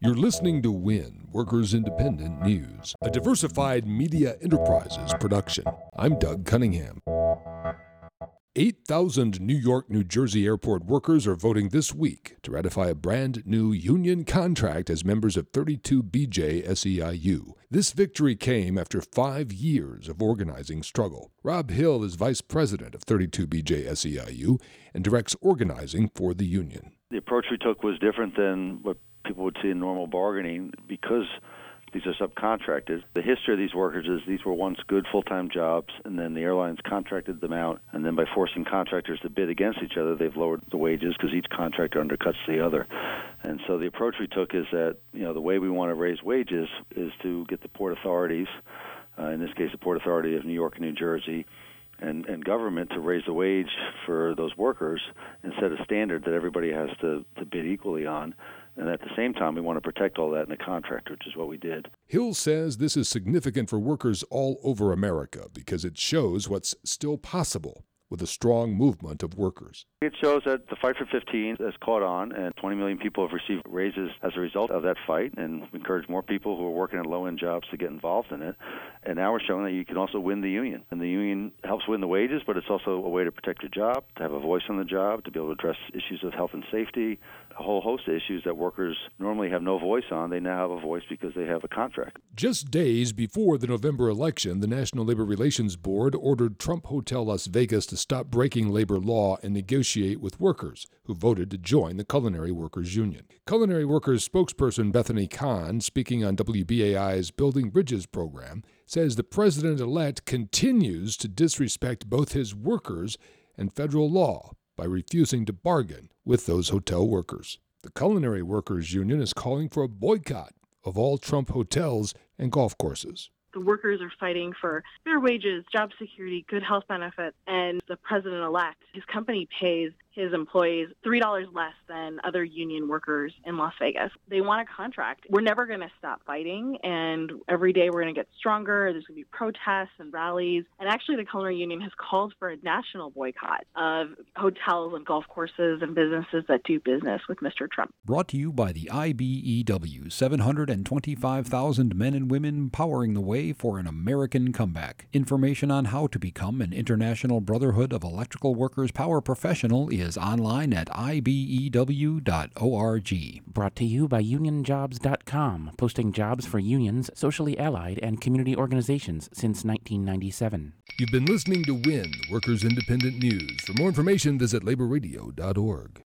You're listening to WIN, Workers Independent News, a Diversified Media Enterprises production. I'm Doug Cunningham. 8,000 New York, New Jersey airport workers are voting this week to ratify a brand new union contract as members of 32BJSEIU. This victory came after 5 years of organizing struggle. Rob Hill is vice president of 32BJSEIU and directs organizing for the union. The approach we took was different than what people would see in normal bargaining because these are subcontracted. The history of these workers is these were once good full-time jobs, and then the airlines contracted them out, and then by forcing contractors to bid against each other, they've lowered the wages because each contractor undercuts the other. And so the approach we took is that, you know, the way we want to raise wages is to get the port authorities, in this case the Port Authority of New York and New Jersey, and government to raise the wage for those workers and set a standard that everybody has to bid equally on. And at the same time, we want to protect all that in the contract, which is what we did. Hill says this is significant for workers all over America because it shows what's still possible with a strong movement of workers. It shows that the fight for 15 has caught on, and 20 million people have received raises as a result of that fight, and we encourage more people who are working at low-end jobs to get involved in it. And now we're showing that you can also win the union. And the union helps win the wages, but it's also a way to protect your job, to have a voice on the job, to be able to address issues of health and safety, a whole host of issues that workers normally have no voice on. They now have a voice because they have a contract. Just days before the November election, the National Labor Relations Board ordered Trump Hotel Las Vegas to stop breaking labor law and negotiate with workers who voted to join the Culinary Workers Union. Culinary Workers spokesperson Bethany Kahn, speaking on WBAI's Building Bridges program, says the president-elect continues to disrespect both his workers and federal law by refusing to bargain with those hotel workers. The Culinary Workers Union is calling for a boycott of all Trump hotels and golf courses. The workers are fighting for fair wages, job security, good health benefits, and the president-elect, his company pays his employees $3 less than other union workers in Las Vegas. They want a contract. We're never going to stop fighting, and every day we're going to get stronger. There's going to be protests and rallies. And actually, the Culinary Union has called for a national boycott of hotels and golf courses and businesses that do business with Mr. Trump. Brought to you by the IBEW, 725,000 men and women powering the way for an American comeback. Information on how to become an International Brotherhood of Electrical Workers Power Professional is online at ibew.org. Brought to you by unionjobs.com, posting jobs for unions, socially allied, and community organizations since 1997. You've been listening to WIN, Workers Independent News. For more information, visit laborradio.org.